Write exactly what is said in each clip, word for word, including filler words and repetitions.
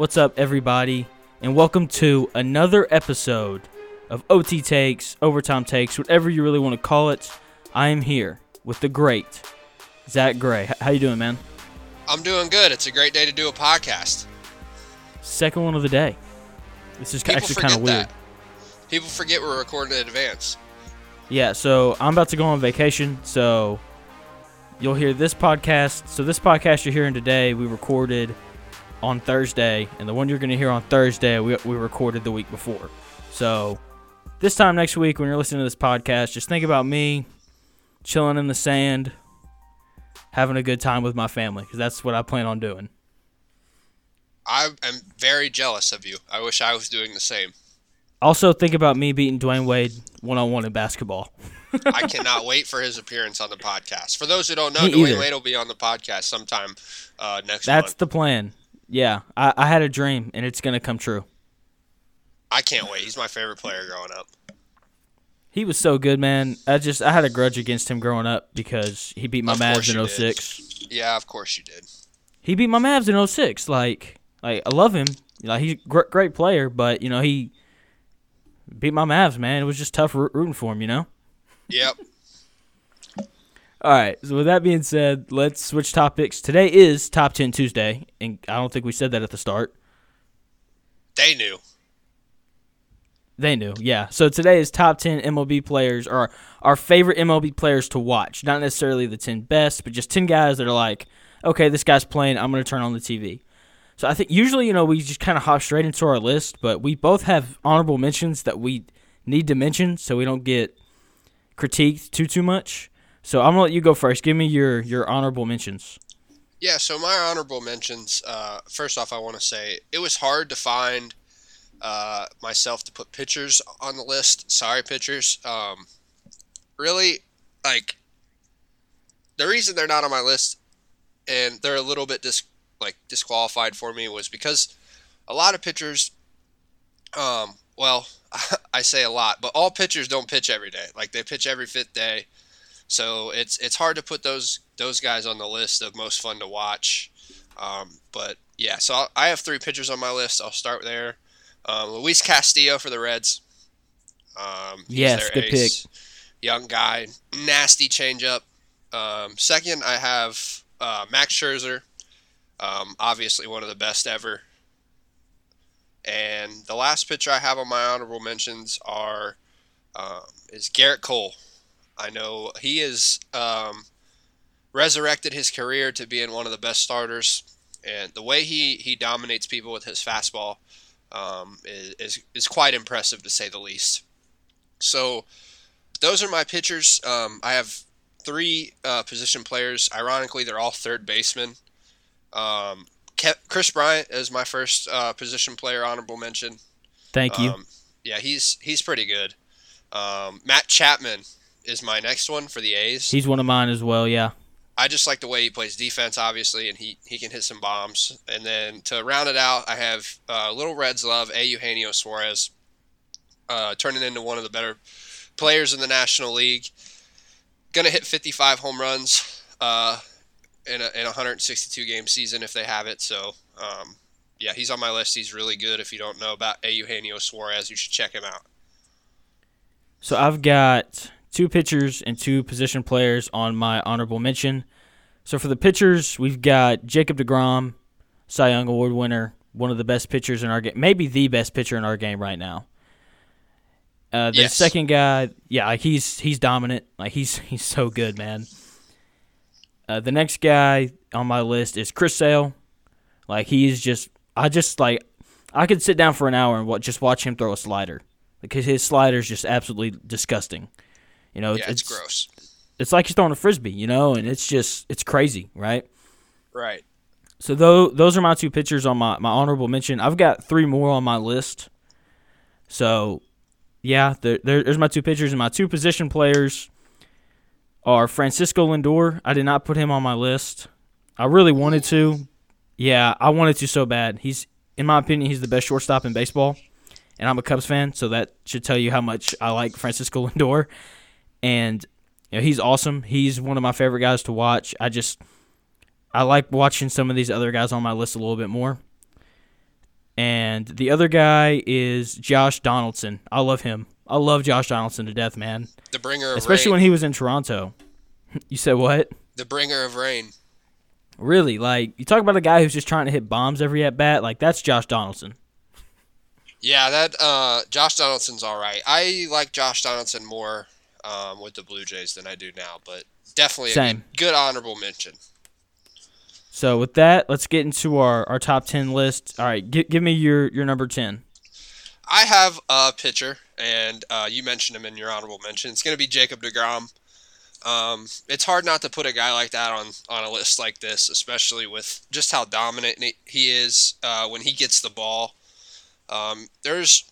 What's up, everybody, and welcome to another episode of O T Takes, Overtime Takes, whatever you really want to call it. I am here with the great Zach Gray. H- how you doing, man? I'm doing good. It's a great day to do a podcast. Second one of the day. This is People actually kind of weird. That. People forget we're recording in advance. Yeah, so I'm about to go on vacation, so you'll hear this podcast. So this podcast you're hearing today, we recorded on Thursday, and the one you're going to hear on Thursday, we we recorded the week before. So this time next week, when you're listening to this podcast, just think about me chilling in the sand, having a good time with my family, because that's what I plan on doing. I am very jealous of you. I wish I was doing the same. Also, think about me beating Dwyane Wade one-on-one in basketball. I cannot wait for his appearance on the podcast. For those who don't know, me Dwyane either. Wade will be on the podcast sometime uh, next That's month. The plan. Yeah, I, I had a dream, and it's going to come true. I can't wait. He's my favorite player growing up. He was so good, man. I just I had a grudge against him growing up because he beat my of Mavs in oh six. Did. Yeah, of course you did. He beat my Mavs in oh six. Like, like I love him. Like, he's a great player, but, you know, he beat my Mavs, man. It was just tough rooting for him, you know? Yep. All right, so with that being said, let's switch topics. Today is Top ten Tuesday, and I don't think we said that at the start. They knew. They knew, yeah. So today is Top ten M L B players, or our favorite M L B players to watch. Not necessarily the ten best, but just ten guys that are like, okay, this guy's playing, I'm going to turn on the T V. So I think usually, you know, we just kind of hop straight into our list, but we both have honorable mentions that we need to mention so we don't get critiqued too, too much. So I'm going to let you go first. Give me your, your honorable mentions. Yeah, so my honorable mentions, uh, first off, I want to say it was hard to find uh, myself to put pitchers on the list. Sorry, pitchers. Um, really, like, the reason they're not on my list and they're a little bit disappointing. Like disqualified for me was because a lot of pitchers, um, well, I say a lot, but all pitchers don't pitch every day. Like they pitch every fifth day, so it's it's hard to put those those guys on the list of most fun to watch. Um, but yeah, so I'll, I have three pitchers on my list. I'll start there. Um, Luis Castillo for the Reds. Um, yes, good ace. Pick. Young guy, nasty changeup. Um, second, I have uh, Max Scherzer. Um, obviously one of the best ever. And the last pitcher I have on my honorable mentions are um, is Garrett Cole. I know he has um, resurrected his career to being one of the best starters. And the way he, he dominates people with his fastball um, is, is, is quite impressive, to say the least. So those are my pitchers. Um, I have three uh, position players. Ironically, they're all third basemen. Um, Chris Bryant is my first uh, position player honorable mention. Thank you. Um, yeah, he's he's pretty good. Um, Matt Chapman is my next one for the A's. He's one of mine as well, yeah. I just like the way he plays defense, obviously, and he, he can hit some bombs. And then to round it out, I have uh, Little Reds love, A. Eugenio Suarez, uh, turning into one of the better players in the National League. Going to hit fifty-five home runs. Uh In a, in a one hundred sixty-two game season if they have it. So, um, yeah, he's on my list. He's really good. If you don't know about Eugenio Suarez, you should check him out. So I've got two pitchers and two position players on my honorable mention. So for the pitchers, we've got Jacob DeGrom, Cy Young Award winner, one of the best pitchers in our game, maybe the best pitcher in our game right now. Uh, the yes. second guy, yeah, like he's he's dominant. Like he's he's so good, man. Uh, the next guy on my list is Chris Sale. Like, he's just – I just, like – I could sit down for an hour and watch, just watch him throw a slider because his slider is just absolutely disgusting. You know, yeah, it's, it's gross. It's like he's throwing a Frisbee, you know, and it's just – it's crazy, right? Right. So though, those are my two pitchers on my, my honorable mention. I've got three more on my list. So, yeah, there, there, there's my two pitchers and my two position players – are Francisco Lindor. I did not put him on my list. I really wanted to. Yeah, I wanted to so bad. He's, in my opinion, he's the best shortstop in baseball, and I'm a Cubs fan, so that should tell you how much I like Francisco Lindor. And you know, he's awesome. He's one of my favorite guys to watch. I just I like watching some of these other guys on my list a little bit more. And the other guy is Josh Donaldson. I love him. I love Josh Donaldson to death, man. The bringer of Especially rain. When he was in Toronto. You said what? The bringer of rain. Really, like, you talk about a guy who's just trying to hit bombs every at-bat, like, that's Josh Donaldson. Yeah, that uh, Josh Donaldson's all right. I like Josh Donaldson more um, with the Blue Jays than I do now, but definitely Same. a good, good honorable mention. So with that, let's get into our, our top ten list. All right, g- give me your, your number ten. I have a pitcher, and uh, you mentioned him in your honorable mention. It's going to be Jacob DeGrom. Um, it's hard not to put a guy like that on, on a list like this, especially with just how dominant he is uh, when he gets the ball. Um, there's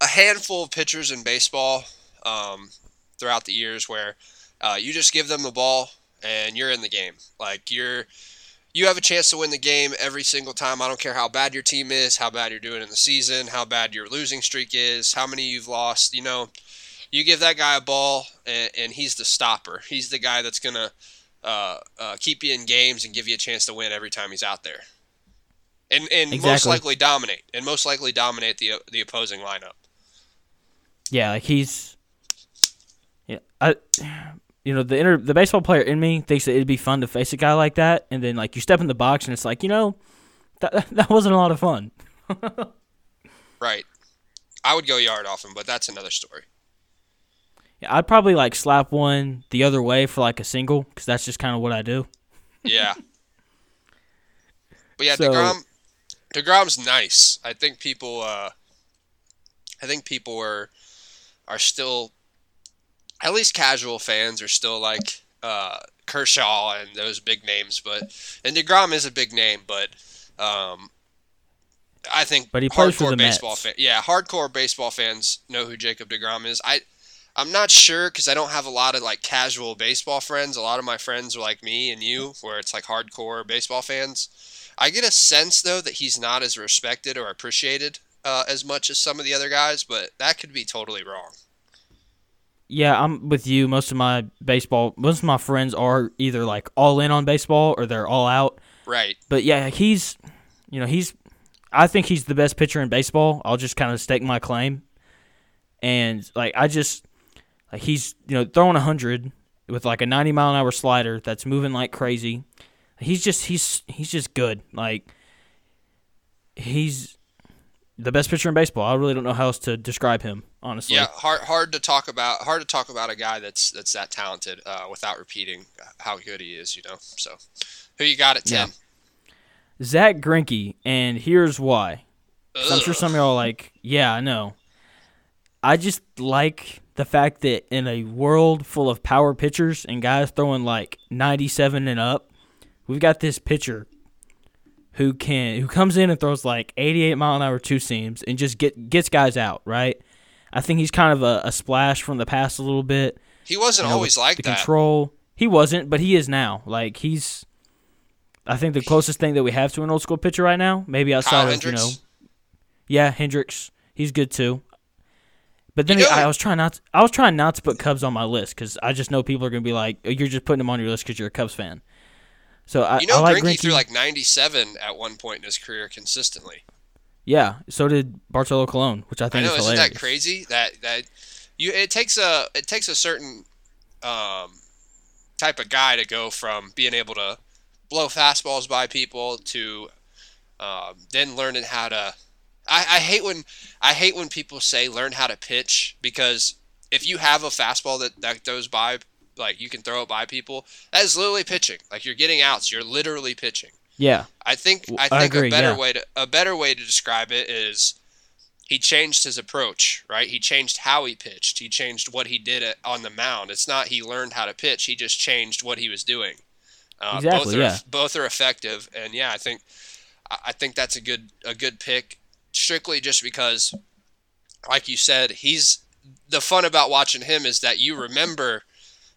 a handful of pitchers in baseball um, throughout the years where uh, you just give them the ball and you're in the game. Like you're, you have a chance to win the game every single time. I don't care how bad your team is, how bad you're doing in the season, how bad your losing streak is, how many you've lost. You know, you give that guy a ball and, and he's the stopper. He's the guy that's gonna uh, uh, keep you in games and give you a chance to win every time he's out there. And and exactly. most likely dominate, and most likely dominate the the opposing lineup. Yeah, like he's, yeah, I, you know, the inter, the baseball player in me thinks that it'd be fun to face a guy like that, and then like you step in the box and it's like, you know, that that wasn't a lot of fun. Right, I would go yard off him, but that's another story. Yeah, I'd probably like slap one the other way for like a single because that's just kind of what I do. Yeah. But yeah, so, DeGrom, DeGrom's nice. I think people, uh, I think people are, are still, at least casual fans are still like uh, Kershaw and those big names. But and DeGrom is a big name, but um, I think but he plays for the baseball fans, yeah, hardcore baseball fans know who Jacob DeGrom is. I, I'm not sure because I don't have a lot of like casual baseball friends. A lot of my friends are like me and you, where it's like hardcore baseball fans. I get a sense, though, that he's not as respected or appreciated uh, as much as some of the other guys, but that could be totally wrong. Yeah, I'm with you. Most of my baseball, most of my friends are either like all in on baseball or they're all out. Right. But yeah, he's, you know, he's, I think he's the best pitcher in baseball. I'll just kind of stake my claim. And like, I just, like he's, you know, throwing one hundred with like a ninety mile an hour slider that's moving like crazy. He's just he's he's just good. Like he's the best pitcher in baseball. I really don't know how else to describe him, honestly. Yeah, hard hard to talk about hard to talk about a guy that's that's that talented uh, without repeating how good he is. You know. So, who you got at ten? Yeah. Zach Greinke, and here's why. I'm sure some of y'all are like, yeah, I know. I just like the fact that in a world full of power pitchers and guys throwing like ninety-seven and up. We've got this pitcher who can who comes in and throws like eighty-eight mile an hour two seams and just get gets guys out, right? I think he's kind of a, a splash from the past a little bit. He wasn't you know, always like the that. Control. He wasn't, but he is now. Like he's, I think the closest thing that we have to an old school pitcher right now, maybe outside Kyle of Hendricks. You know, yeah, Hendricks, he's good too. But then you know, I was trying not to, I was trying not to put Cubs on my list because I just know people are gonna be like, oh, you're just putting him on your list because you're a Cubs fan. So I, you know, I like Greinke threw like ninety-seven at one point in his career consistently. Yeah, so did Bartolo Colon, which I think I know, is hilarious. Isn't that crazy? That that you it takes a it takes a certain um, type of guy to go from being able to blow fastballs by people to um, then learning how to. I, I hate when I hate when people say learn how to pitch because if you have a fastball that that goes by. Like, you can throw it by people. That is literally pitching. Like, you're getting outs. You're literally pitching. Yeah. I think I think I agree, a better yeah. way to a better way to describe it is he changed his approach, right? He changed how he pitched. He changed what he did at, on the mound. It's not he learned how to pitch. He just changed what he was doing. Uh, exactly, both are, yeah. Both are effective. And, yeah, I think I think that's a good a good pick strictly just because, like you said, he's the fun about watching him is that you remember –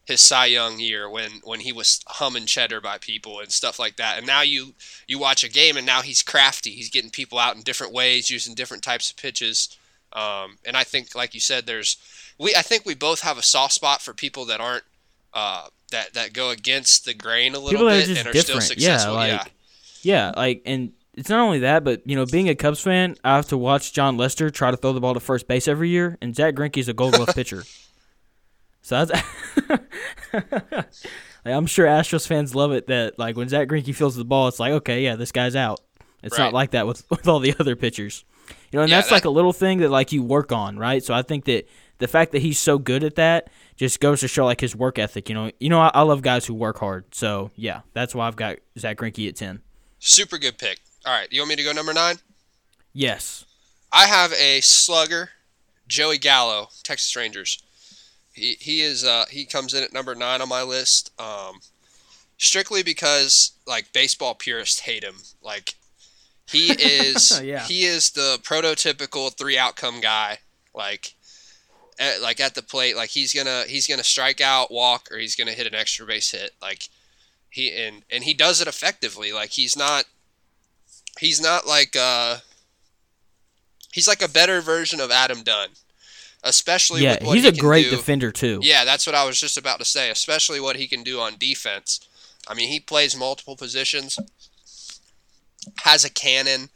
his Cy Young year when, when he was humming cheddar by people and stuff like that. And now you, you watch a game and now he's crafty. He's getting people out in different ways, using different types of pitches. Um, and I think, like you said, there's we I think we both have a soft spot for people that aren't uh, that that go against the grain a little bit and are different. Still successful. Yeah, like, yeah. yeah, like and it's not only that, but, you know, being a Cubs fan, I have to watch John Lester try to throw the ball to first base every year, and Zach Greinke is a Gold Glove pitcher. So that's like, I'm sure Astros fans love it that, like, when Zach Greinke fields the ball, it's like, okay, yeah, this guy's out. It's right. Not like that with, with all the other pitchers. You know, and yeah, that's, that's like a little thing that, like, you work on, right? So I think that the fact that he's so good at that just goes to show, like, his work ethic. You know, you know, I, I love guys who work hard. So, yeah, that's why I've got Zach Greinke at ten. Super good pick. All right, you want me to go number nine? Yes. I have a slugger, Joey Gallo, Texas Rangers. He he is uh, he comes in at number nine on my list, um, strictly because, like, baseball purists hate him. Like, he is yeah. he is the prototypical three outcome guy. Like, at, like at the plate, like he's gonna he's gonna strike out, walk, or he's gonna hit an extra base hit. Like he and and he does it effectively. Like he's not he's not like uh he's like a better version of Adam Dunn. Especially yeah, with what he's he a can great do. defender too. Yeah, that's what I was just about to say. Especially what he can do on defense. I mean, he plays multiple positions, has a cannon,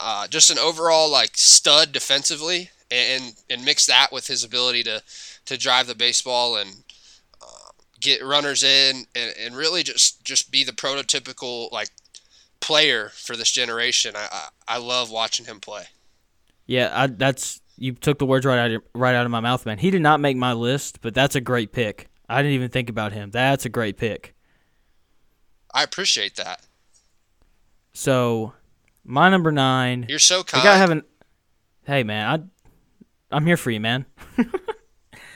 uh, just an overall like stud defensively, and and mix that with his ability to, to drive the baseball and uh, get runners in, and, and really just, just be the prototypical like player for this generation. I I, I love watching him play. Yeah, I, that's. You took the words right out, of, right out of my mouth, man. He did not make my list, but that's a great pick. I didn't even think about him. That's a great pick. I appreciate that. So, my number nine. You're so kind. I gotta have an, hey, man, I, I'm here for you, man.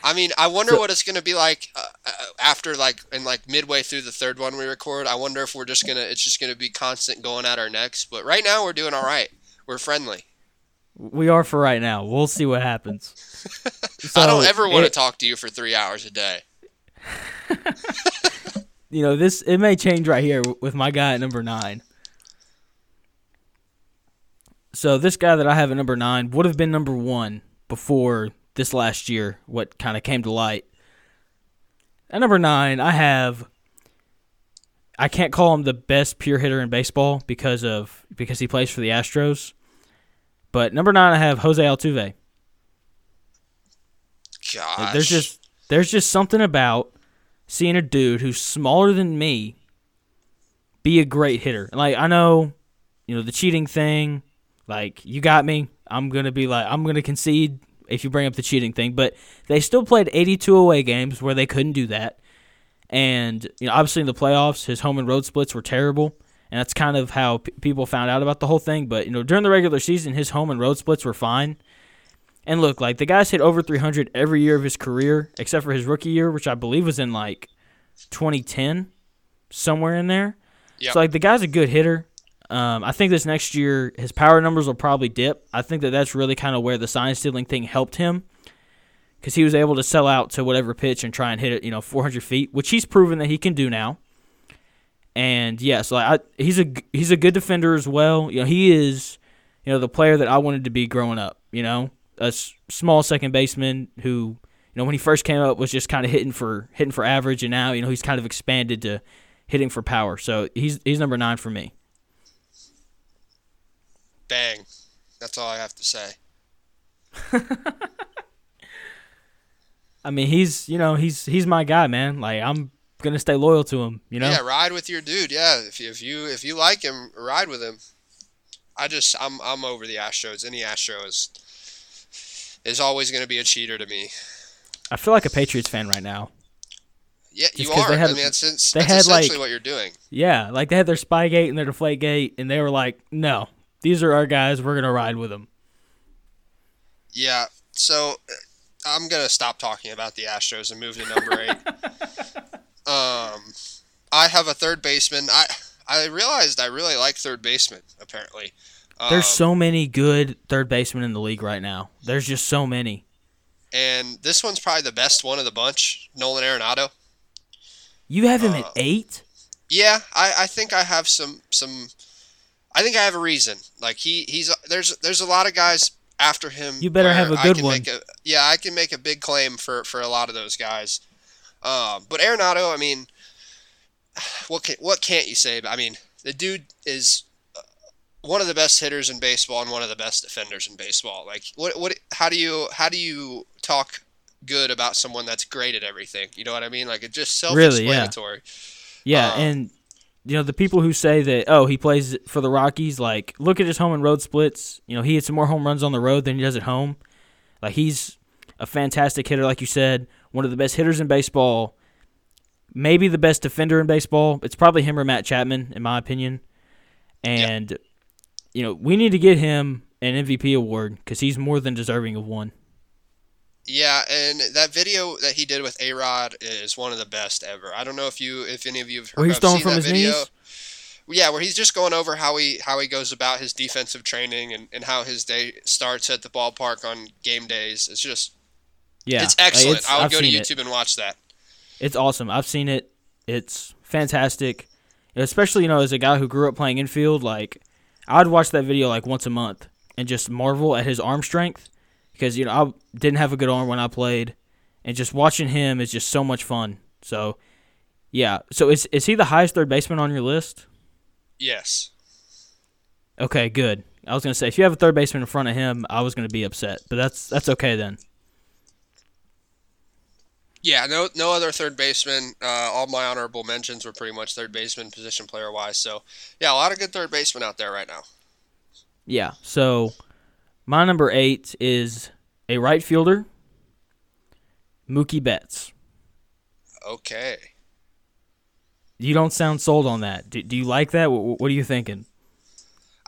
I mean, I wonder so, what it's going to be like uh, after, like, and like midway through the third one we record. I wonder if we're just going to, it's just going to be constant going at our necks. But right now we're doing all right. We're friendly. We are for right now. We'll see what happens. So I don't ever want it, to talk to you for three hours a day. You know, this it may change right here with my guy at number nine. So this guy that I have at number nine would have been number one before this last year, what kind of came to light. At number nine, I have... I can't call him the best pure hitter in baseball because of because he plays for the Astros. But number nine, I have Jose Altuve. Gosh. Like, there's just there's just something about seeing a dude who's smaller than me be a great hitter. And like I know, you know, the cheating thing, like you got me. I'm gonna be like I'm gonna concede if you bring up the cheating thing. But they still played eighty-two away games where they couldn't do that. And you know, obviously in the playoffs, his home and road splits were terrible. And that's kind of how p- people found out about the whole thing. But, you know, during the regular season, his home and road splits were fine. And look, like, the guy's hit over three hundred every year of his career, except for his rookie year, which I believe was in, like, twenty ten, somewhere in there. Yep. So, like, the guy's a good hitter. Um, I think this next year his power numbers will probably dip. I think that that's really kind of where the sign-stealing thing helped him because he was able to sell out to whatever pitch and try and hit it, you know, four hundred feet, which he's proven that he can do now. And yeah, so I, he's a he's a good defender as well. You know, he is, you know, the player that I wanted to be growing up. You know, a s- small second baseman who, you know, when he first came up was just kind of hitting for hitting for average, and now you know he's kind of expanded to hitting for power. So he's he's number nine for me. Bang, that's all I have to say. I mean, he's you know he's he's my guy, man. Like I'm. Gonna stay loyal to him, you know. Yeah, ride with your dude. Yeah, if you, if you if you like him, ride with him. I just I'm I'm over the Astros. Any Astro is is always going to be a cheater to me. I feel like a Patriots fan right now. Yeah, just you are. They had, I mean, that's, that's they had essentially like, what you're doing. Yeah, like they had their Spygate and their Deflategate, and they were like, "No, these are our guys. We're gonna ride with them." Yeah. So I'm gonna stop talking about the Astros and move to number eight. Um, I have a third baseman. I I realized I really like third baseman, apparently. Um, There's so many good third basemen in the league right now. There's just so many. And this one's probably the best one of the bunch, Nolan Arenado. You have him uh, at eight? Yeah, I, I think I have some, some I think I have a reason. Like he, he's there's there's a lot of guys after him. You better have a good one. Make a, yeah, I can make a big claim for, for a lot of those guys. Um, but Arenado, I mean, what can, what can't you say? I mean, the dude is one of the best hitters in baseball and one of the best defenders in baseball. Like, what, what, how do you, how do you talk good about someone that's great at everything? You know what I mean? Like, it's just self-explanatory. Really, yeah, yeah um, and you know, the people who say that, oh, he plays for the Rockies, like, look at his home and road splits. You know, he hits more home runs on the road than he does at home. Like, he's a fantastic hitter, like you said, one of the best hitters in baseball, maybe the best defender in baseball. It's probably him or Matt Chapman, in my opinion. And, yeah. you know, we need to get him an M V P award because he's more than deserving of one. Yeah, and that video that he did with A-Rod is one of the best ever. I don't know if you, if any of you have heard, I've seen that video. Knees? Yeah, where he's just going over how he how he goes about his defensive training and, and how his day starts at the ballpark on game days. It's just, yeah, it's excellent. It's, I would I've go to YouTube it. and watch that. It's awesome. I've seen it. It's fantastic, and especially, you know, as a guy who grew up playing infield. Like, I'd watch that video like once a month and just marvel at his arm strength. Because, you know, I didn't have a good arm when I played, and just watching him is just so much fun. So, yeah. So, is is he the highest third baseman on your list? Yes. Okay, good. I was going to say, if you have a third baseman in front of him, I was going to be upset. But that's that's okay then. Yeah, no no other third baseman. Uh, all my honorable mentions were pretty much third baseman, position player-wise. So, yeah, a lot of good third basemen out there right now. Yeah, so... my number eight is a right fielder, Mookie Betts. Okay. You don't sound sold on that. Do, do you like that? What, what are you thinking?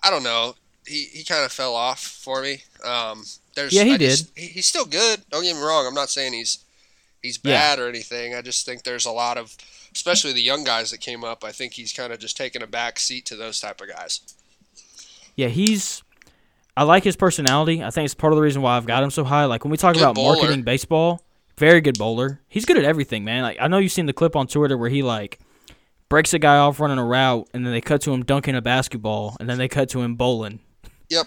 I don't know. He he kind of fell off for me. Um, there's, yeah, he I did. Just, he, he's still good. Don't get me wrong. I'm not saying he's he's bad yeah. or anything. I just think there's a lot of, especially the young guys that came up, I think he's kind of just taking a back seat to those type of guys. Yeah, he's... I like his personality. I think it's part of the reason why I've got him so high. Like, when we talk good about bowler. marketing baseball, very good bowler. He's good at everything, man. Like, I know you've seen the clip on Twitter where he, like, breaks a guy off running a route, and then they cut to him dunking a basketball, and then they cut to him bowling. Yep.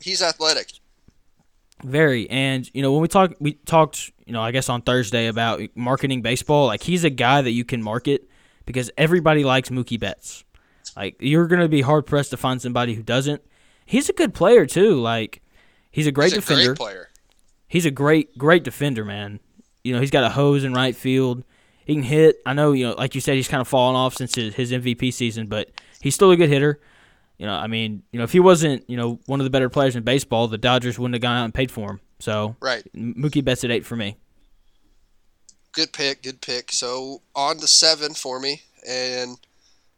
He's athletic. Very. And, you know, when we talk, we talked, you know, I guess on Thursday about marketing baseball, like, he's a guy that you can market because everybody likes Mookie Betts. Like, you're going to be hard-pressed to find somebody who doesn't. He's a good player, too. Like, he's a great he's a defender. Great player. He's a great, great defender, man. You know, he's got a hose in right field. He can hit. I know, you know, like you said, he's kind of fallen off since his, his M V P season, but he's still a good hitter. You know, I mean, you know, if he wasn't, you know, one of the better players in baseball, the Dodgers wouldn't have gone out and paid for him. So, right. Mookie Betts at eight for me. Good pick, good pick. So, on to seven for me, and...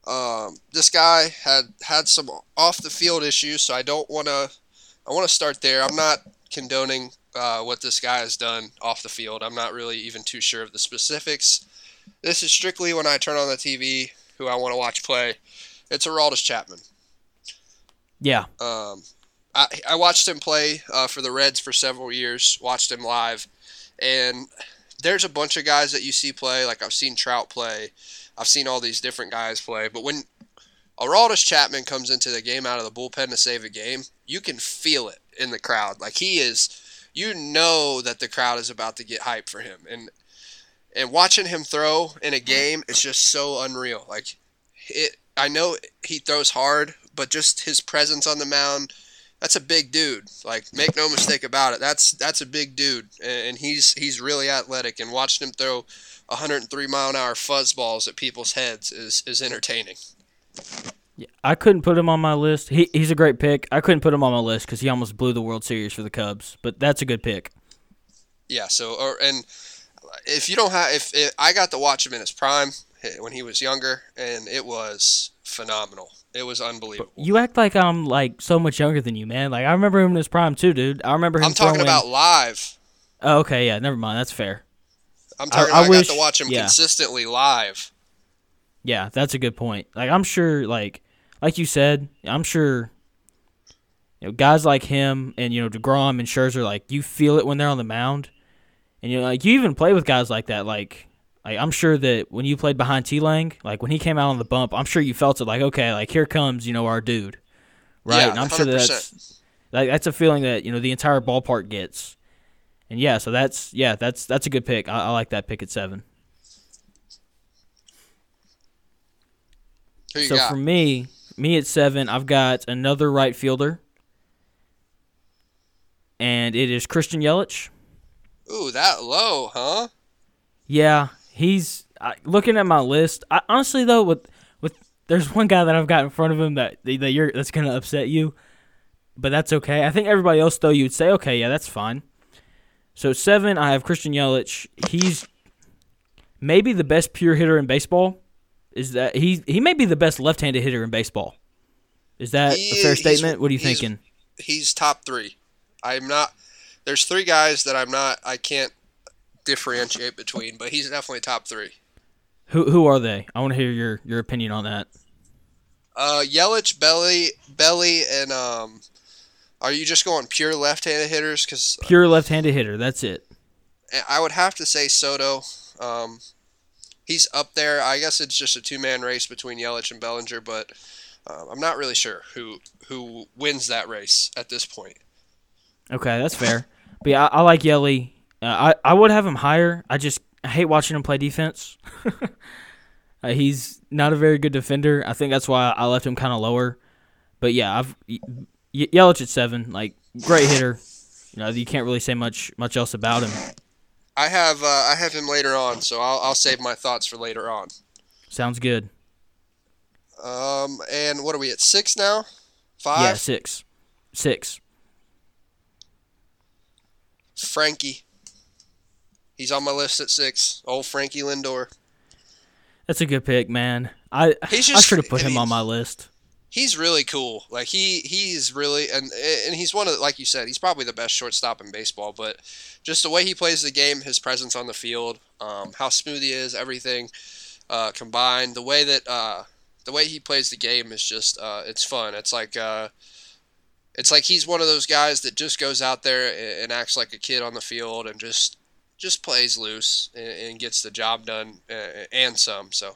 Um, this guy had, had some off the field issues, so I don't want to. I want to start there. I'm not condoning uh, what this guy has done off the field. I'm not really even too sure of the specifics. This is strictly when I turn on the T V, who I want to watch play. It's Aroldis Chapman. Yeah. Um, I I watched him play uh, for the Reds for several years. Watched him live, and there's a bunch of guys that you see play. Like, I've seen Trout play. I've seen all these different guys play, but when Aroldis Chapman comes into the game out of the bullpen to save a game, you can feel it in the crowd. Like, he is, you know that the crowd is about to get hype for him. And and watching him throw in a game is just so unreal. Like, it, I know he throws hard, but just his presence on the mound, that's a big dude. Like, make no mistake about it. That's that's a big dude, and he's he's really athletic. And watching him throw one hundred three mile an hour fuzzballs at people's heads is is entertaining. Yeah, I couldn't put him on my list. He he's a great pick. I couldn't put him on my list because he almost blew the World Series for the Cubs. But that's a good pick. Yeah. So, or, and if you don't have, if, if I got to watch him in his prime when he was younger, and it was phenomenal. It was unbelievable. You act like I'm, like, so much younger than you, man. Like, I remember him in his prime, too, dude. I remember him I'm talking throwing... about live. Oh, okay, yeah, never mind. That's fair. I'm talking I, about I wish... got to watch him yeah. consistently live. Yeah, that's a good point. Like, I'm sure, like, like you said, I'm sure, you know, guys like him and, you know, DeGrom and Scherzer, like, you feel it when they're on the mound. And, you know, like, you even play with guys like that, like... Like, I'm sure that when you played behind T-Lang, like, when he came out on the bump, I'm sure you felt it like, okay, like, here comes, you know, our dude, right? Yeah, and I'm one hundred percent. Sure that that's, like, that's a feeling that, you know, the entire ballpark gets. And, yeah, so that's, yeah, that's that's a good pick. I, I like that pick at seven. Who you so, got? For me, Me at seven, I've got another right fielder, and it is Christian Yelich. Ooh, that low, huh? Yeah, he's I, looking at my list. I, honestly, though, with with there's one guy that I've got in front of him that that you're that's gonna upset you, but that's okay. I think everybody else, though, you'd say, okay, yeah, that's fine. So seven, I have Christian Yelich. He's maybe the best pure hitter in baseball. Is that he? He may be the best left-handed hitter in baseball. Is that he, a fair statement? What are you he's, thinking? He's top three. I'm not. There's three guys that I'm not. I can't differentiate between, but he's definitely top three. Who who are they? I want to hear your, your opinion on that. Uh, Yelich, Belly, Belly, and um. Are you just going pure left-handed hitters? 'Cause pure left-handed hitter. That's it. I would have to say Soto. Um. He's up there. I guess it's just a two-man race between Yelich and Bellinger, but uh, I'm not really sure who who wins that race at this point. Okay, that's fair. But yeah, I, I like Yelich. Uh, I, I would have him higher. I just I hate watching him play defense. uh, he's not a very good defender. I think that's why I left him kind of lower. But yeah, I've y- Yelich at seven, like great hitter. You know, you can't really say much much else about him. I have uh, I have him later on, so I'll I'll save my thoughts for later on. Sounds good. Um, and what are we at six now? Five. Yeah, six, six. Frankie. He's on my list at six. Old Frankie Lindor. That's a good pick, man. I just, I should have put him on my list. He's really cool. Like he, he's really and and he's one of the, like you said, he's probably the best shortstop in baseball. But just the way he plays the game, his presence on the field, um, how smooth he is, everything uh, combined, the way that uh, the way he plays the game is just uh, it's fun. It's like uh, it's like he's one of those guys that just goes out there and, and acts like a kid on the field and just just plays loose and, and gets the job done and, and some. So.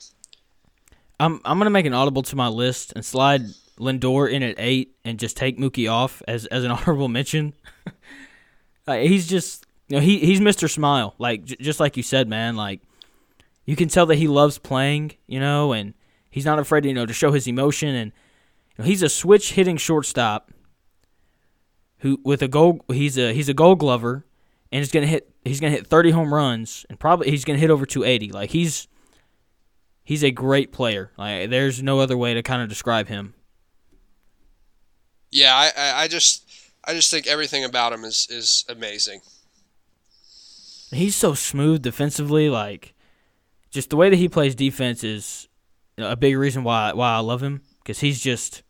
I'm I'm gonna make an audible to my list and slide Lindor in at eight and just take Mookie off as, as an honorable mention. uh, he's just you know he he's Mister Smile, like j- just like you said, man. Like you can tell that he loves playing, you know, and he's not afraid, you know, to show his emotion. And you know, he's a switch hitting shortstop who with a goal he's a he's a Gold Glover and he's gonna hit he's gonna hit thirty home runs and probably he's gonna hit over two eighty. Like he's. He's a great player. Like, there's no other way to kind of describe him. Yeah, I, I just I just think everything about him is, is amazing. He's so smooth defensively. Like, just the way that he plays defense is a big reason why why I love him because he's just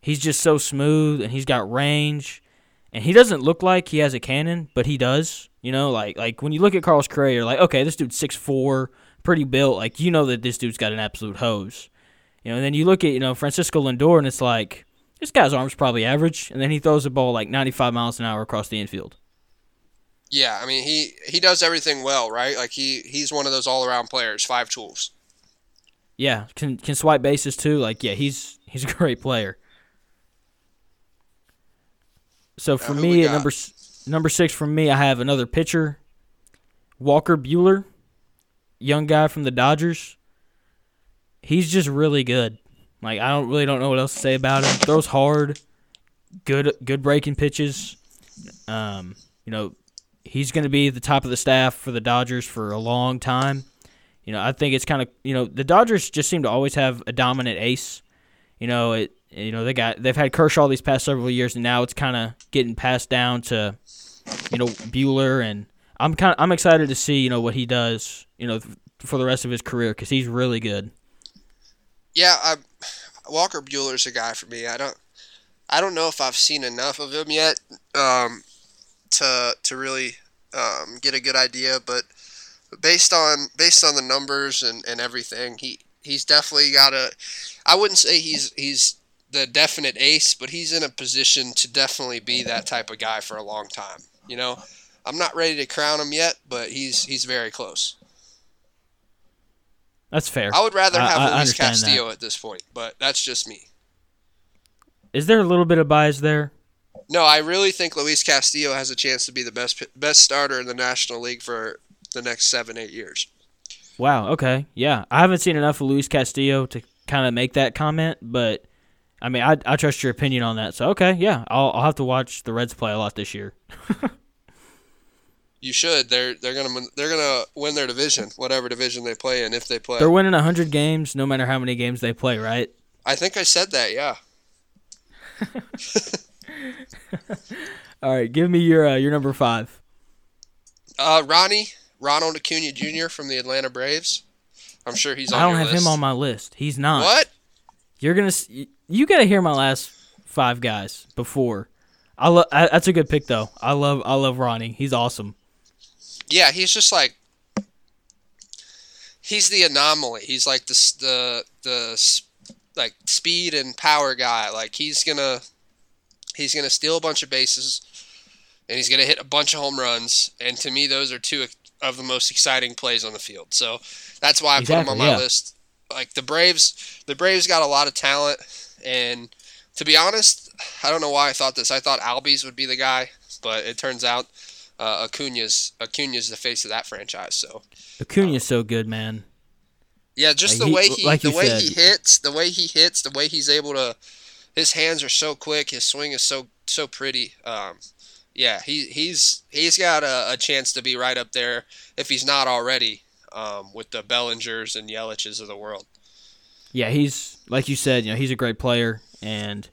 he's just so smooth and he's got range. And he doesn't look like he has a cannon, but he does. You know, like like when you look at Carlos Correa, you're like, okay, this dude's six foot four. Pretty built, like you know that this dude's got an absolute hose, you know. And then you look at you know Francisco Lindor, and it's like this guy's arm's probably average, and then he throws the ball like ninety-five miles an hour across the infield. Yeah, I mean he he does everything well, right? Like he he's one of those all-around players, five tools. Yeah, can can swipe bases too. Like yeah, he's he's a great player. So for now, me, at number number six for me, I have another pitcher, Walker Buehler. Young guy from the Dodgers. He's just really good. Like I don't really don't know what else to say about him. Throws hard, good good breaking pitches. Um, you know, he's going to be at the top of the staff for the Dodgers for a long time. You know, I think it's kind of you know the Dodgers just seem to always have a dominant ace. You know it. You know they got they've had Kershaw these past several years, and now it's kind of getting passed down to you know Buehler and. I'm kind of, I'm excited to see, you know, what he does, you know, for the rest of his career because he's really good. Yeah, I, Walker Buehler's a guy for me. I don't I don't know if I've seen enough of him yet um, to to really um, get a good idea, but based on based on the numbers and, and everything, he, he's definitely got a I wouldn't say he's he's the definite ace, but he's in a position to definitely be that type of guy for a long time, you know? I'm not ready to crown him yet, but he's he's very close. That's fair. I would rather have I, I Luis Castillo that. At this point, but that's just me. Is there a little bit of bias there? No, I really think Luis Castillo has a chance to be the best best starter in the National League for the next seven, eight years. Wow, okay. Yeah, I haven't seen enough of Luis Castillo to kind of make that comment, but I mean, I I trust your opinion on that. So okay, yeah, I'll I'll have to watch the Reds play a lot this year. You should. They're they're gonna they're gonna win their division, whatever division they play in, if they play. They're winning a hundred games, no matter how many games they play, right? I think I said that. Yeah. All right, give me your uh, your number five. Uh, Ronnie Ronald Acuña Junior from the Atlanta Braves. I'm sure he's on your list. I don't have him on my list. He's not. What? You're gonna you gotta hear my last five guys before. I love that's a good pick though. I love I love Ronnie. He's awesome. Yeah, he's just like he's the anomaly. He's like the the the like speed and power guy. Like he's gonna he's gonna steal a bunch of bases. And he's going to hit a bunch of home runs. And to me, those are two of the most exciting plays on the field. So that's why I exactly, put him on my yeah. list. Like the Braves, the Braves got a lot of talent. And to be honest, I don't know why I thought this. I thought Albies would be the guy, but it turns out uh, Acuña's Acuña's the face of that franchise. So Acuña's um, so good, man. Yeah, just like the way he, he like the way said. he hits, the way he hits, the way he's able to. His hands are so quick. His swing is so so pretty. Um, Yeah, he he's he's got a, a chance to be right up there if he's not already um, with the Bellingers and Yeliches of the world. Yeah, he's like you said, you know, he's a great player and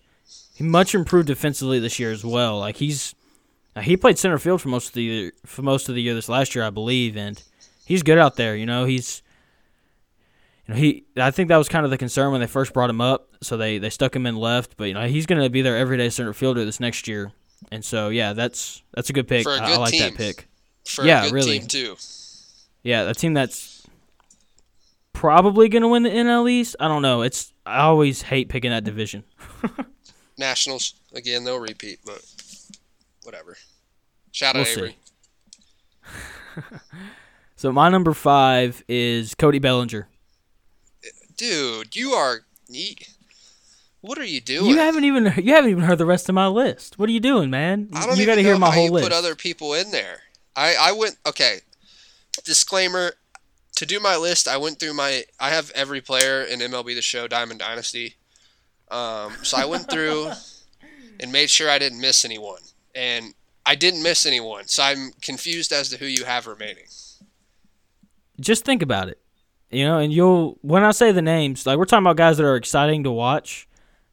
he much improved defensively this year as well. Like he's he played center field for most of the year, for most of the year this last year, I believe, and he's good out there. You know, he's you know he I think that was kind of the concern when they first brought him up, so they they stuck him in left, but you know he's going to be their everyday center fielder this next year. And so, yeah, that's that's a good pick. For a good I, I like team. that pick. For yeah, a good really. team, too. Yeah, a team that's probably going to win the N L East. I don't know. It's I always hate picking that division. Nationals, again, they'll repeat, but whatever. Shout out, we'll Avery. So my number five is Cody Bellinger. Dude, you are neat. What are you doing? You haven't even you haven't even heard the rest of my list. What are you doing, man? You, I don't you even gotta know hear my how whole you list. Put other people in there. I, I went okay. Disclaimer: to do my list, I went through my. I have every player in M L B The Show Diamond Dynasty, um, so I went through and made sure I didn't miss anyone, and I didn't miss anyone. So I'm confused as to who you have remaining. Just think about it, you know, and you'll when I say the names, like we're talking about guys that are exciting to watch.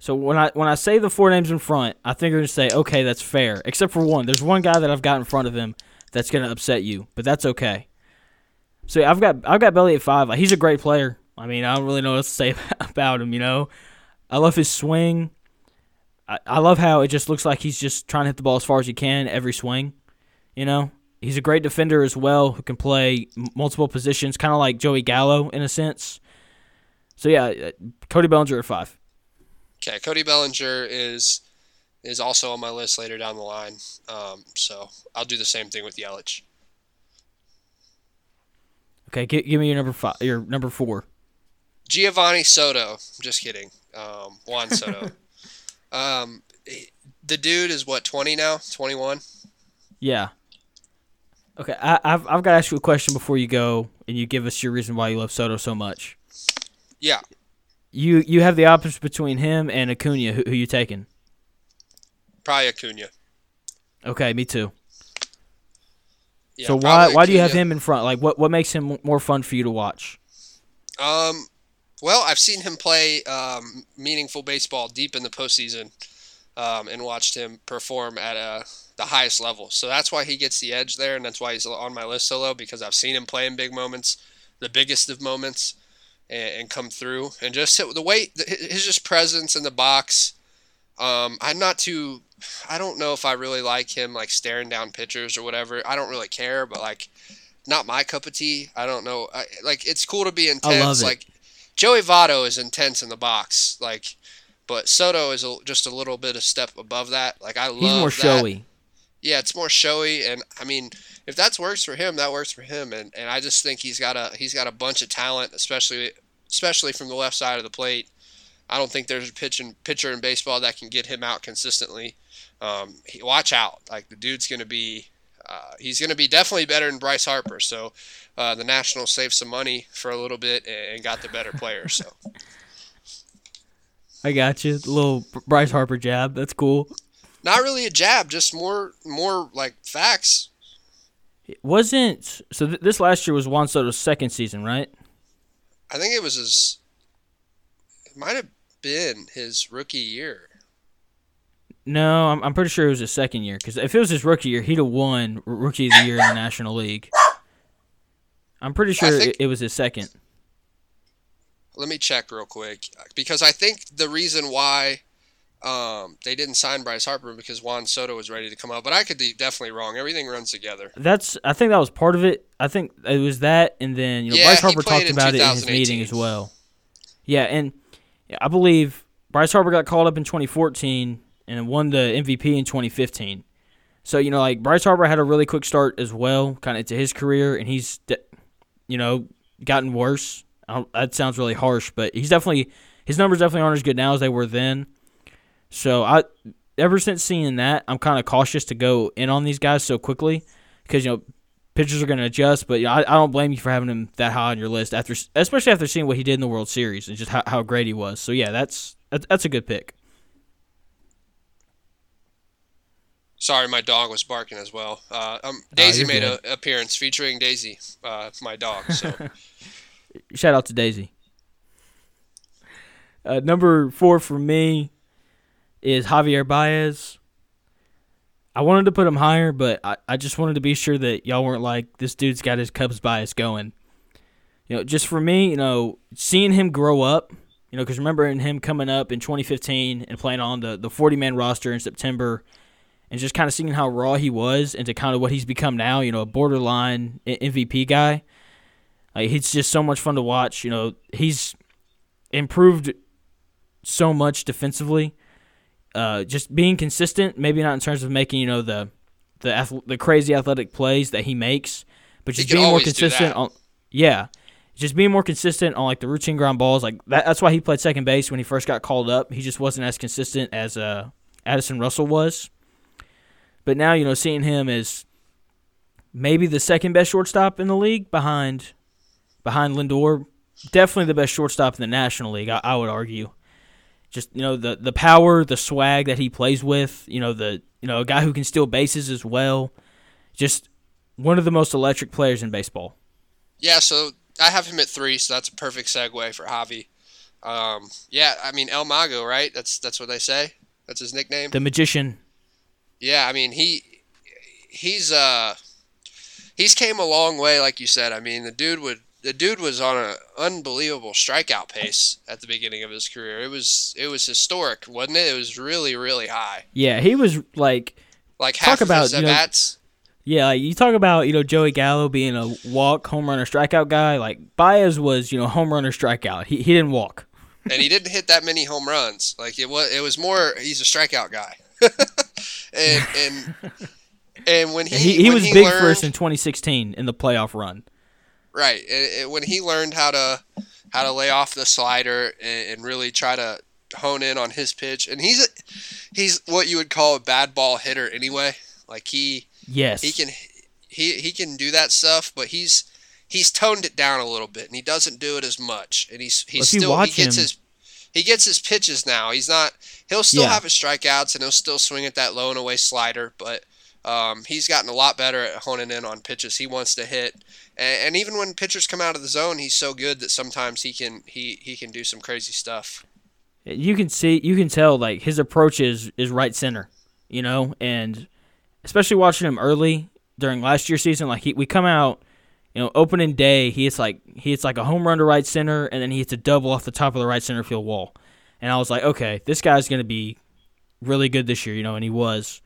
So when I when I say the four names in front, I think you're going to say, okay, that's fair. Except for one. There's one guy that I've got in front of him that's going to upset you, but that's okay. So I've got I've got Belly at five. Like, he's a great player. I mean, I don't really know what to say about him, you know. I love his swing. I, I love how it just looks like he's just trying to hit the ball as far as he can every swing, you know. He's a great defender as well who can play multiple positions, kind of like Joey Gallo in a sense. So, yeah, Cody Bellinger at five. Okay, Cody Bellinger is is also on my list later down the line, um, so I'll do the same thing with Yelich. Okay, give, give me your number five, your number four. Giovanni Soto. Just kidding, um, Juan Soto. um, the dude is what twenty now, twenty one. Yeah. Okay, I, I've I've got to ask you a question before you go, and you give us your reason why you love Soto so much. Yeah. You you have the options between him and Acuña. Who, who you taking? Probably Acuña. Okay, me too. Yeah, so why why Acuña. do you have him in front? Like, what, what makes him more fun for you to watch? Um, well, I've seen him play um, meaningful baseball deep in the postseason, um, and watched him perform at a, the highest level. So that's why he gets the edge there, and that's why he's on my list so low because I've seen him play in big moments, the biggest of moments. And come through, and just the way his just presence in the box. Um, I'm not too. I don't know if I really like him, like staring down pitchers or whatever. I don't really care, but like, not my cup of tea. I don't know. I, like, it's cool to be intense. I love it. Like, Joey Votto is intense in the box. Like, but Soto is a, just a little bit a step above that. Like, I love. He's more that. showy. Yeah, it's more showy, and I mean, if that works for him, that works for him, and, and I just think he's got a he's got a bunch of talent, especially especially from the left side of the plate. I don't think there's a pitch in, pitcher in baseball that can get him out consistently. Um, he, watch out, like the dude's gonna be uh, he's gonna be definitely better than Bryce Harper. So uh, the Nationals saved some money for a little bit and got the better player. So I got you. A little Bryce Harper jab. That's cool. Not really a jab, just more more like facts. It wasn't so. Th- this last year was Juan Soto's second season, right? I think it was his. It might have been his rookie year. No, I'm I'm pretty sure it was his second year. Because if it was his rookie year, he'd have won Rookie of the Year in the National League. I'm pretty sure think, it was his second. Let me check real quick. Because I think the reason why um, they didn't sign Bryce Harper because Juan Soto was ready to come out. But I could be definitely wrong. Everything runs together. That's I think that was part of it. I think it was that. And then you know, yeah, Bryce Harper talked about it in his meeting as well. Yeah, and I believe Bryce Harper got called up in twenty fourteen and won the M V P in twenty fifteen. So, you know, like Bryce Harper had a really quick start as well, kind of into his career, and he's, de- you know, gotten worse. I don't, that sounds really harsh, but he's definitely his numbers definitely aren't as good now as they were then. So, I ever since seeing that, I'm kind of cautious to go in on these guys so quickly because you know pitchers are going to adjust. But you know, I, I don't blame you for having him that high on your list after, especially after seeing what he did in the World Series and just how, how great he was. So yeah, that's that's a good pick. Sorry, my dog was barking as well. Uh, um, Daisy oh, made an appearance featuring Daisy, uh, my dog. So, shout out to Daisy. Uh, number four for me is Javier Baez. I wanted to put him higher, but I, I just wanted to be sure that y'all weren't like, this dude's got his Cubs bias going. You know, just for me, you know, seeing him grow up, you know, because remembering him coming up in twenty fifteen and playing on the, the forty-man roster in September – and just kind of seeing how raw he was into kind of what he's become now, you know, a borderline M V P guy. Like, it's just so much fun to watch. You know, he's improved so much defensively. Uh, just being consistent, maybe not in terms of making, you know, the the the crazy athletic plays that he makes, but just being more consistent on yeah, just being more consistent on like the routine ground balls. Like that, that's why he played second base when he first got called up. He just wasn't as consistent as uh, Addison Russell was. But now, you know, seeing him as maybe the second best shortstop in the league behind behind Lindor, definitely the best shortstop in the National League, I, I would argue. Just, you know, the, the power, the swag that he plays with, you know, the you know, a guy who can steal bases as well. Just one of the most electric players in baseball. Yeah, so I have him at three, so that's a perfect segue for Javi. Um, yeah, I mean, El Mago, right? That's that's what they say? That's his nickname? The Magician. Yeah, I mean, he he's uh he's came a long way, like you said. I mean, the dude would the dude was on an unbelievable strikeout pace at the beginning of his career. It was it was historic, wasn't it? It was really really high. Yeah, he was like like talk half about, of his at-bats. You know, yeah, like you talk about you know Joey Gallo being a walk, home runner, strikeout guy. Like Baez was, you know, home runner, strikeout. He he didn't walk, and he didn't hit that many home runs. Like it was it was more he's a strikeout guy. and and and when he he, he when was he big learned, first in twenty sixteen in the playoff run, right? And, and when he learned how to how to lay off the slider and, and really try to hone in on his pitch, and he's a, he's what you would call a bad ball hitter anyway. Like he yes he can he he can do that stuff, but he's he's toned it down a little bit, and he doesn't do it as much, and he's he's still he gets him. his. He gets his pitches now. He's not. He'll still yeah. have his strikeouts, and he'll still swing at that low and away slider. But um, he's gotten a lot better at honing in on pitches he wants to hit. And, and even when pitchers come out of the zone, he's so good that sometimes he can he, he can do some crazy stuff. You can see, you can tell, like his approach is is right center, you know. And especially watching him early during last year's season, like he we come out. You know, opening day, he hits like he hits like a home run to right center, and then he hits a double off the top of the right center field wall. And I was like, okay, this guy's going to be really good this year, you know, and he was.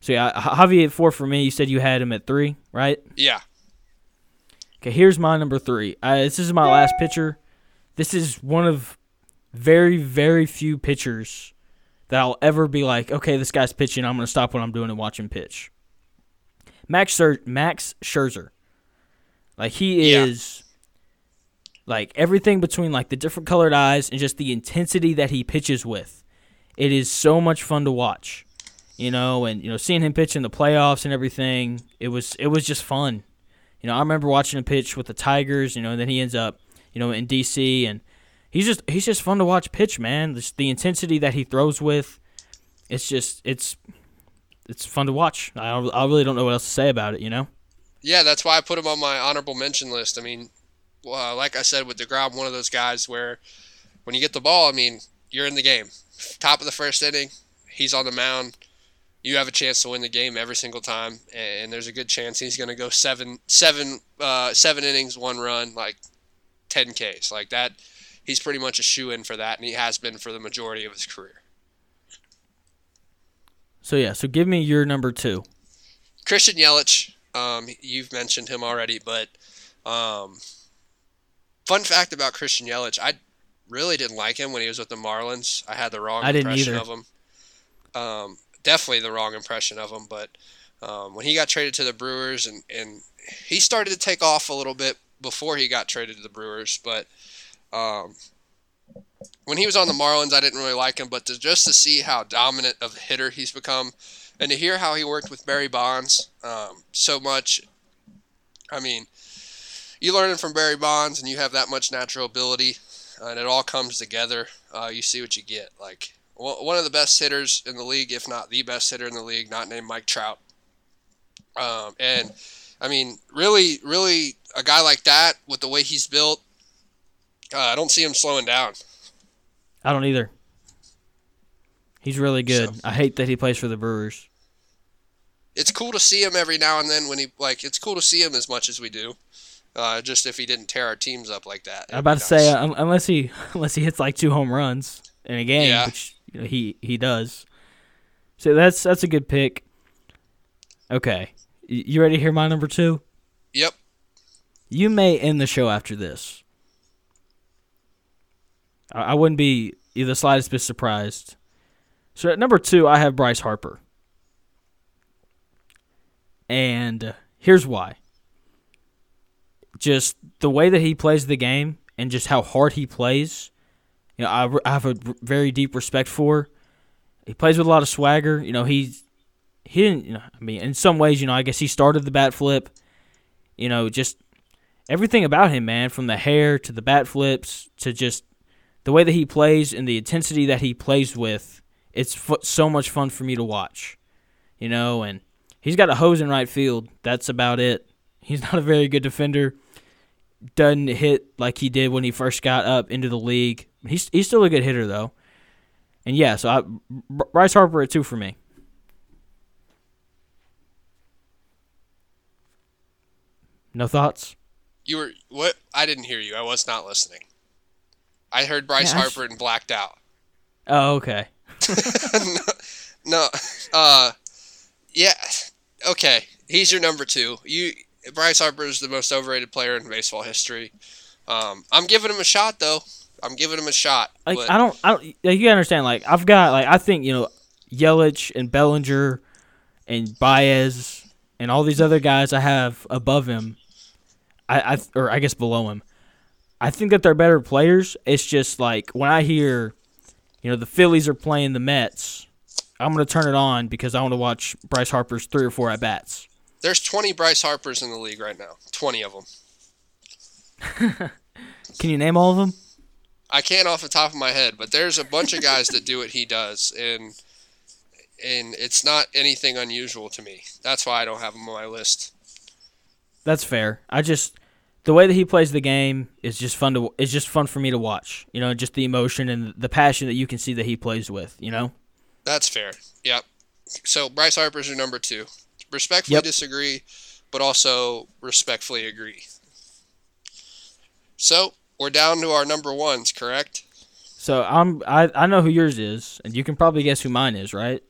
So, yeah, Javi at four for me. You said you had him at three, right? Yeah. Okay, here's my number three. Uh, this is my last pitcher. This is one of very, very few pitchers that I'll ever be like, okay, this guy's pitching. I'm going to stop what I'm doing and watch him pitch. Max Scher- Max Scherzer. Like, he is, yeah. like, everything between, like, the different colored eyes and just the intensity that he pitches with. It is so much fun to watch, you know, and, you know, seeing him pitch in the playoffs and everything, it was it was just fun. You know, I remember watching him pitch with the Tigers, you know, and then he ends up, you know, in D C, and he's just he's just fun to watch pitch, man. The, the intensity that he throws with, it's just it's it's fun to watch. I I really don't know what else to say about it, you know. Yeah, that's why I put him on my honorable mention list. I mean, uh, like I said, with DeGrom, one of those guys where when you get the ball, I mean, you're in the game. Top of the first inning, he's on the mound. You have a chance to win the game every single time, and there's a good chance he's going to go seven, seven, uh, seven innings, one run, like ten Ks, like that. He's pretty much a shoe-in for that, and he has been for the majority of his career. So yeah, so give me your number two, Christian Yelich. Um, you've mentioned him already, but um, fun fact about Christian Yelich, I really didn't like him when he was with the Marlins. I had the wrong I impression didn't either. of him. Um, Definitely the wrong impression of him, but um, when he got traded to the Brewers, and, and he started to take off a little bit before he got traded to the Brewers, but um, when he was on the Marlins, I didn't really like him, but to, just to see how dominant of a hitter he's become, and to hear how he worked with Barry Bonds um, so much, I mean, you learn from Barry Bonds, and you have that much natural ability, and it all comes together. Uh, you see what you get, like. One of the best hitters in the league, if not the best hitter in the league, not named Mike Trout. Um, and, I mean, really, really a guy like that with the way he's built, uh, I don't see him slowing down. I don't either. He's really good. So, I hate that he plays for the Brewers. It's cool to see him every now and then when he – like, it's cool to see him as much as we do. Uh, just if he didn't tear our teams up like that. I'm about to say, uh, unless he unless he hits like two home runs in a game, yeah. which – You know, he he does. So that's that's a good pick. Okay. You ready to hear my number two? Yep. You may end the show after this. I wouldn't be the slightest bit surprised. So at number two, I have Bryce Harper. And here's why. Just the way that he plays the game and just how hard he plays, you know, I, I have a very deep respect for. He plays with a lot of swagger. You know, he's, he didn't, you know, I mean, in some ways, you know, I guess he started the bat flip. You know, just everything about him, man, from the hair to the bat flips to just the way that he plays and the intensity that he plays with, it's f- so much fun for me to watch. You know, and he's got a hose in right field. That's about it. He's not a very good defender. Doesn't hit like he did when he first got up into the league. He's he's still a good hitter, though. And, yeah, so I, Bryce Harper at two for me. No thoughts? You were – what? I didn't hear you. I was not listening. I heard Bryce yeah, I Harper sh- and blacked out. Oh, okay. no. no uh, yeah, okay. He's your number two. You Bryce Harper is the most overrated player in baseball history. Um, I'm giving him a shot, though. I'm giving him a shot. Like but. I don't, I don't. Like, you understand? Like I've got, like I think you know, Yelich and Bellinger, and Baez, and all these other guys I have above him, I, I or I guess below him. I think that they're better players. It's just like when I hear, you know, the Phillies are playing the Mets, I'm gonna turn it on because I want to watch Bryce Harper's three or four at bats. There's twenty Bryce Harpers in the league right now. twenty of them. Can you name all of them? I can't off the top of my head, but there's a bunch of guys that do what he does, and and it's not anything unusual to me. That's why I don't have him on my list. That's fair. I just the way that he plays the game is just fun to it's just fun for me to watch. You know, just the emotion and the passion that you can see that he plays with. You know, that's fair. Yep. So Bryce Harper's your number two. Respectfully yep. disagree, but also respectfully agree. So. We're down to our number ones, correct? So I'm I, I know who yours is, and you can probably guess who mine is, right?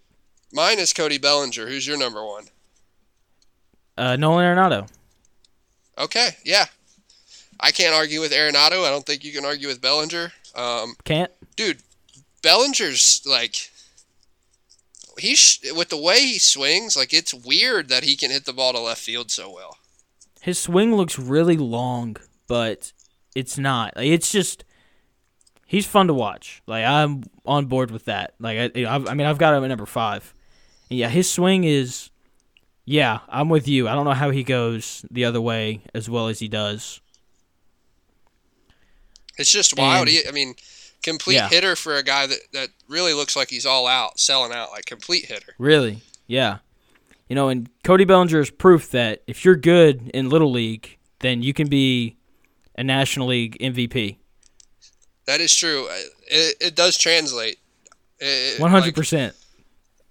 Mine is Cody Bellinger. Who's your number one? Uh, Nolan Arenado. Okay, yeah. I can't argue with Arenado. I don't think you can argue with Bellinger. Um, Can't? Dude, Bellinger's like he's with the way he swings, like it's weird that he can hit the ball to left field so well. His swing looks really long, but it's not. It's just he's fun to watch. Like I'm on board with that. Like I, I, I mean, I've got him at number five. And yeah, his swing is. Yeah, I'm with you. I don't know how he goes the other way as well as he does. It's just wild. He, I mean, complete yeah. hitter for a guy that, that really looks like he's all out, selling out, like complete hitter. Really, yeah. You know, and Cody Bellinger is proof that if you're good in Little League, then you can be a National League M V P. That is true. It, it does translate. It, one hundred percent.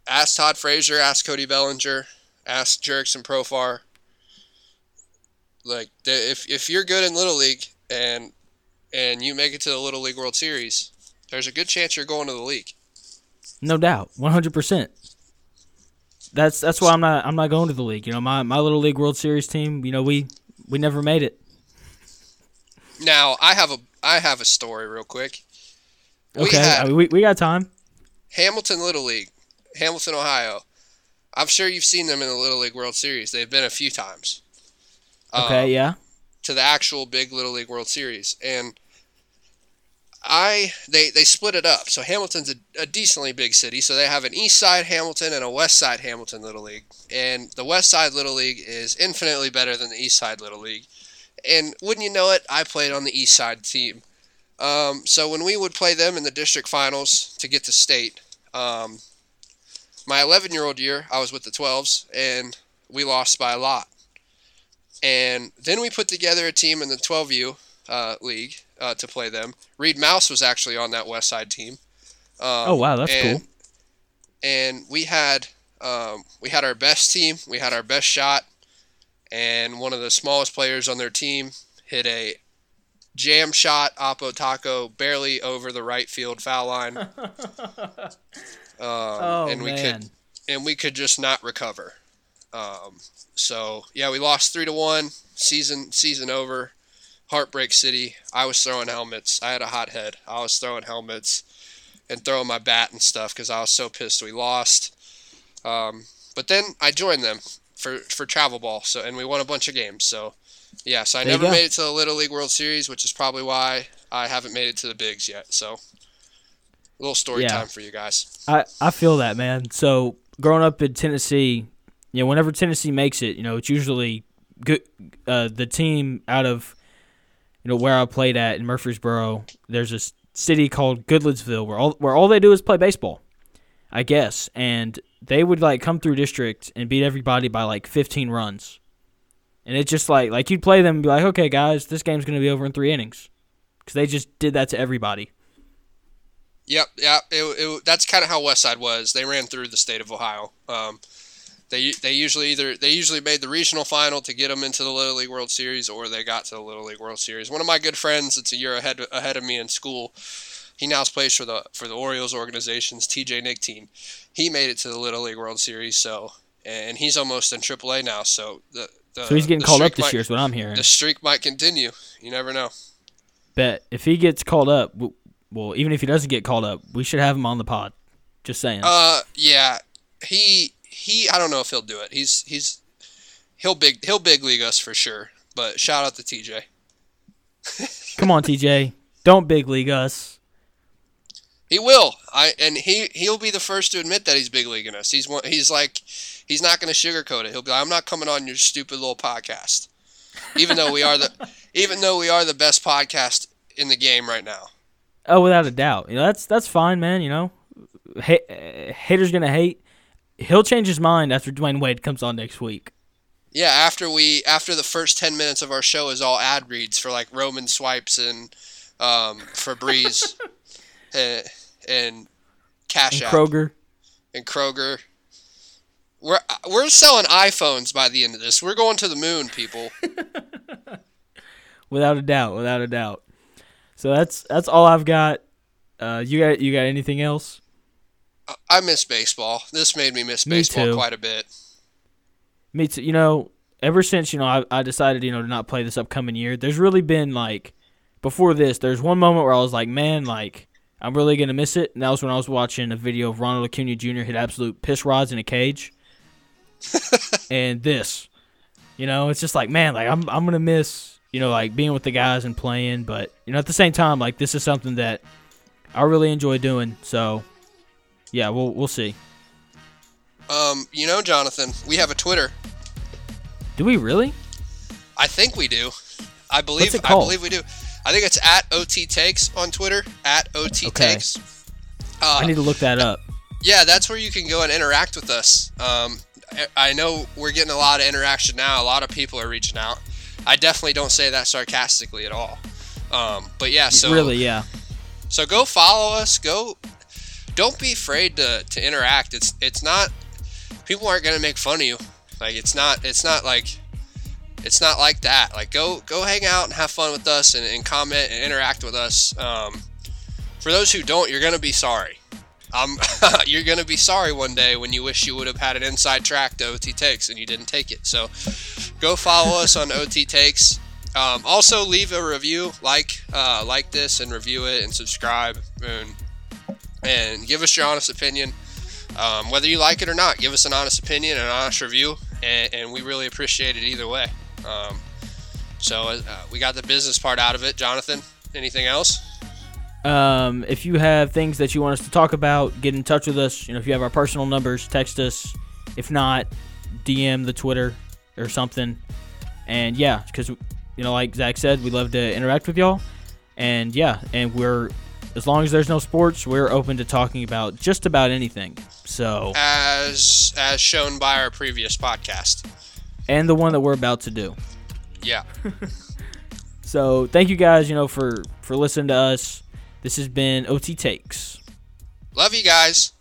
Like, ask Todd Frazier, ask Cody Bellinger, ask Jerickson Profar. Like, if if you're good in Little League and and you make it to the Little League World Series, there's a good chance you're going to the league. No doubt, one hundred percent. That's that's why I'm not I'm not going to the league. You know, my, my Little League World Series team, you know, we we never made it. Now, I have a I have a story real quick. We okay, had, we we got time. Hamilton Little League, Hamilton, Ohio. I'm sure you've seen them in the Little League World Series. They've been a few times. Okay, um, yeah. To the actual big Little League World Series. And I they, they split it up. So Hamilton's a, a decently big city. So they have an East Side Hamilton and a West Side Hamilton Little League. And the West Side Little League is infinitely better than the East Side Little League. And wouldn't you know it, I played on the East Side team. Um, so when we would play them in the district finals to get to state, um, my eleven-year-old year, I was with the twelves, and we lost by a lot. And then we put together a team in the twelve U uh, league uh, to play them. Reed Mouse was actually on that West Side team. Um, oh wow, that's and, cool. And we had um, we had our best team, we had our best shot, and one of the smallest players on their team hit a jam shot, oppo taco, barely over the right field foul line. um, oh and we man, could, and we could just not recover. Um, so yeah, we lost three to one. Season season over. Heartbreak City. I was throwing helmets. I had a hot head. I was throwing helmets and throwing my bat and stuff because I was so pissed we lost. Um, but then I joined them for, for travel ball. So and we won a bunch of games. So yeah, so I there never made it to the Little League World Series, which is probably why I haven't made it to the bigs yet. So a little story yeah. time for you guys. I, I feel that, man. So growing up in Tennessee. You know, whenever Tennessee makes it, you know, it's usually good. Uh, the team out of, you know, where I played at in Murfreesboro, there's a city called Goodlettsville where all where all they do is play baseball, I guess. And they would like come through district and beat everybody by like fifteen runs. And it's just like like you'd play them and be like, okay, guys, this game's gonna be over in three innings, because they just did that to everybody. Yep, yeah, it, it, that's kind of how Westside was. They ran through the state of Ohio. Um, They they usually either they usually made the regional final to get them into the Little League World Series, or they got to the Little League World Series. One of my good friends that's a year ahead ahead of me in school, he now plays for the for the Orioles organization's T J Nick team. He made it to the Little League World Series, so and he's almost in triple A now. So the, the so he's getting called up this might, year is what I'm hearing. The streak might continue. You never know. Bet if he gets called up, well, even if he doesn't get called up, we should have him on the pod. Just saying. Uh yeah he. He, I don't know if he'll do it. He's he's he'll big he'll big league us for sure. But shout out to T J. Come on, T J, don't big league us. He will. I and he he'll be the first to admit that he's big leaguing us. He's one. He's like he's not going to sugarcoat it. He'll be like, I'm not coming on your stupid little podcast, even though we are the even though we are the best podcast in the game right now. Oh, without a doubt. You know that's that's fine, man. You know, ha- haters gonna hate. He'll change his mind after Dwyane Wade comes on next week. Yeah, after we after the first ten minutes of our show is all ad reads for like Roman Swipes and um, Febreze and, and Cash App. Kroger. And Kroger. We're we're selling iPhones by the end of this. We're going to the moon, people. Without a doubt, without a doubt. So that's that's all I've got. Uh, you got you got anything else? I miss baseball. This made me miss me baseball too. Quite a bit. Me too. You know, ever since, you know, I, I decided, you know, to not play this upcoming year, there's really been, like, before this, there's one moment where I was like, man, like, I'm really going to miss it. And that was when I was watching a video of Ronald Acuña Junior hit absolute piss rods in a cage. And this, you know, it's just like, man, like, I'm I'm going to miss, you know, like, being with the guys and playing. But, you know, at the same time, like, this is something that I really enjoy doing, so... Yeah, we'll we'll see. Um, you know, Jonathan, we have a Twitter. Do we really? I think we do. I believe. What's it called? I believe we do. I think it's at O T Takes on Twitter. At O T okay. Takes. Uh, I need to look that up. Yeah, that's where you can go and interact with us. Um, I know we're getting a lot of interaction now. A lot of people are reaching out. I definitely don't say that sarcastically at all. Um, but yeah, so really, yeah. So go follow us. Go. Don't be afraid to, to interact. It's it's not. People aren't gonna make fun of you. Like it's not. It's not like. It's not like that. Like go go hang out and have fun with us and, and comment and interact with us. Um, for those who don't, you're gonna be sorry. Um, you're gonna be sorry one day when you wish you would have had an inside track to O T Takes and you didn't take it. So go follow us on O T Takes. Um, also leave a review, like uh, like this and review it and subscribe and and give us your honest opinion. Um, whether you like it or not, give us an honest opinion, an honest review, and, and we really appreciate it either way. Um, so uh, we got the business part out of it. Jonathan, anything else? Um, if you have things that you want us to talk about, get in touch with us. You know, if you have our personal numbers, text us. If not, D M the Twitter or something. And yeah, because you know, like Zach said, we love to interact with y'all. And yeah, and we're as long as there's no sports, we're open to talking about just about anything. So as as shown by our previous podcast. And the one that we're about to do. Yeah. So thank you guys, you know, for, for listening to us. This has been O T Takes. Love you guys.